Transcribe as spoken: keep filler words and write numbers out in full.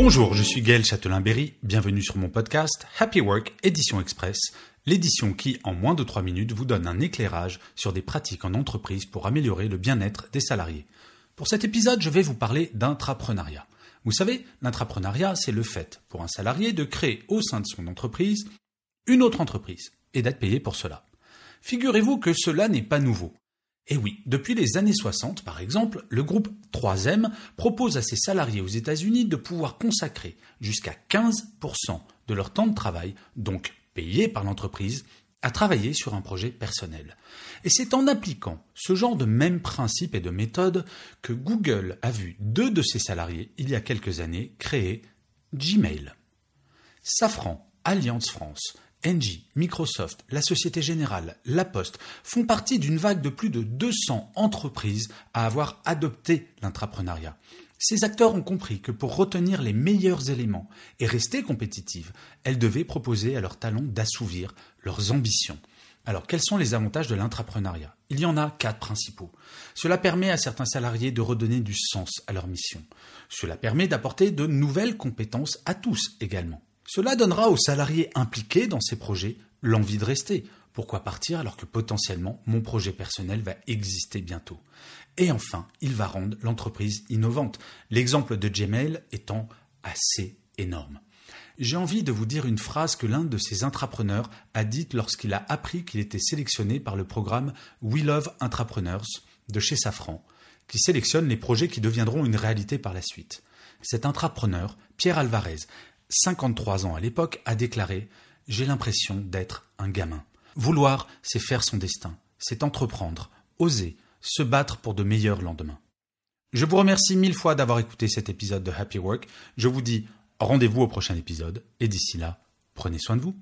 Bonjour, je suis Gaël Châtelain-Berry, bienvenue sur mon podcast Happy Work Édition Express, l'édition qui, en moins de trois minutes, vous donne un éclairage sur des pratiques en entreprise pour améliorer le bien-être des salariés. Pour cet épisode, je vais vous parler d'intrapreneuriat. Vous savez, l'intrapreneuriat, c'est le fait pour un salarié de créer au sein de son entreprise une autre entreprise et d'être payé pour cela. Figurez-vous que cela n'est pas nouveau. Et oui, depuis les années soixante, par exemple, le groupe trois M propose à ses salariés aux États-Unis de pouvoir consacrer jusqu'à quinze pour cent de leur temps de travail, donc payé par l'entreprise, à travailler sur un projet personnel. Et c'est en appliquant ce genre de même principe et de méthode que Google a vu deux de ses salariés, il y a quelques années, créer Gmail. Safran, Alliance France, Engie, Microsoft, la Société Générale, La Poste font partie d'une vague de plus de deux cents entreprises à avoir adopté l'intrapreneuriat. Ces acteurs ont compris que pour retenir les meilleurs éléments et rester compétitives, elles devaient proposer à leurs talents d'assouvir leurs ambitions. Alors, quels sont les avantages de l'intrapreneuriat ? Il y en a quatre principaux. Cela permet à certains salariés de redonner du sens à leur mission. Cela permet d'apporter de nouvelles compétences à tous également. Cela donnera aux salariés impliqués dans ces projets l'envie de rester. Pourquoi partir alors que potentiellement mon projet personnel va exister bientôt ? Et enfin, il va rendre l'entreprise innovante, l'exemple de Gmail étant assez énorme. J'ai envie de vous dire une phrase que l'un de ces intrapreneurs a dite lorsqu'il a appris qu'il était sélectionné par le programme We Love Intrapreneurs de chez Safran, qui sélectionne les projets qui deviendront une réalité par la suite. Cet intrapreneur, Pierre Alvarez, cinquante-trois ans à l'époque, a déclaré « J'ai l'impression d'être un gamin. Vouloir, c'est faire son destin, c'est entreprendre, oser, se battre pour de meilleurs lendemains. » Je vous remercie mille fois d'avoir écouté cet épisode de Happy Work. Je vous dis rendez-vous au prochain épisode et d'ici là, prenez soin de vous.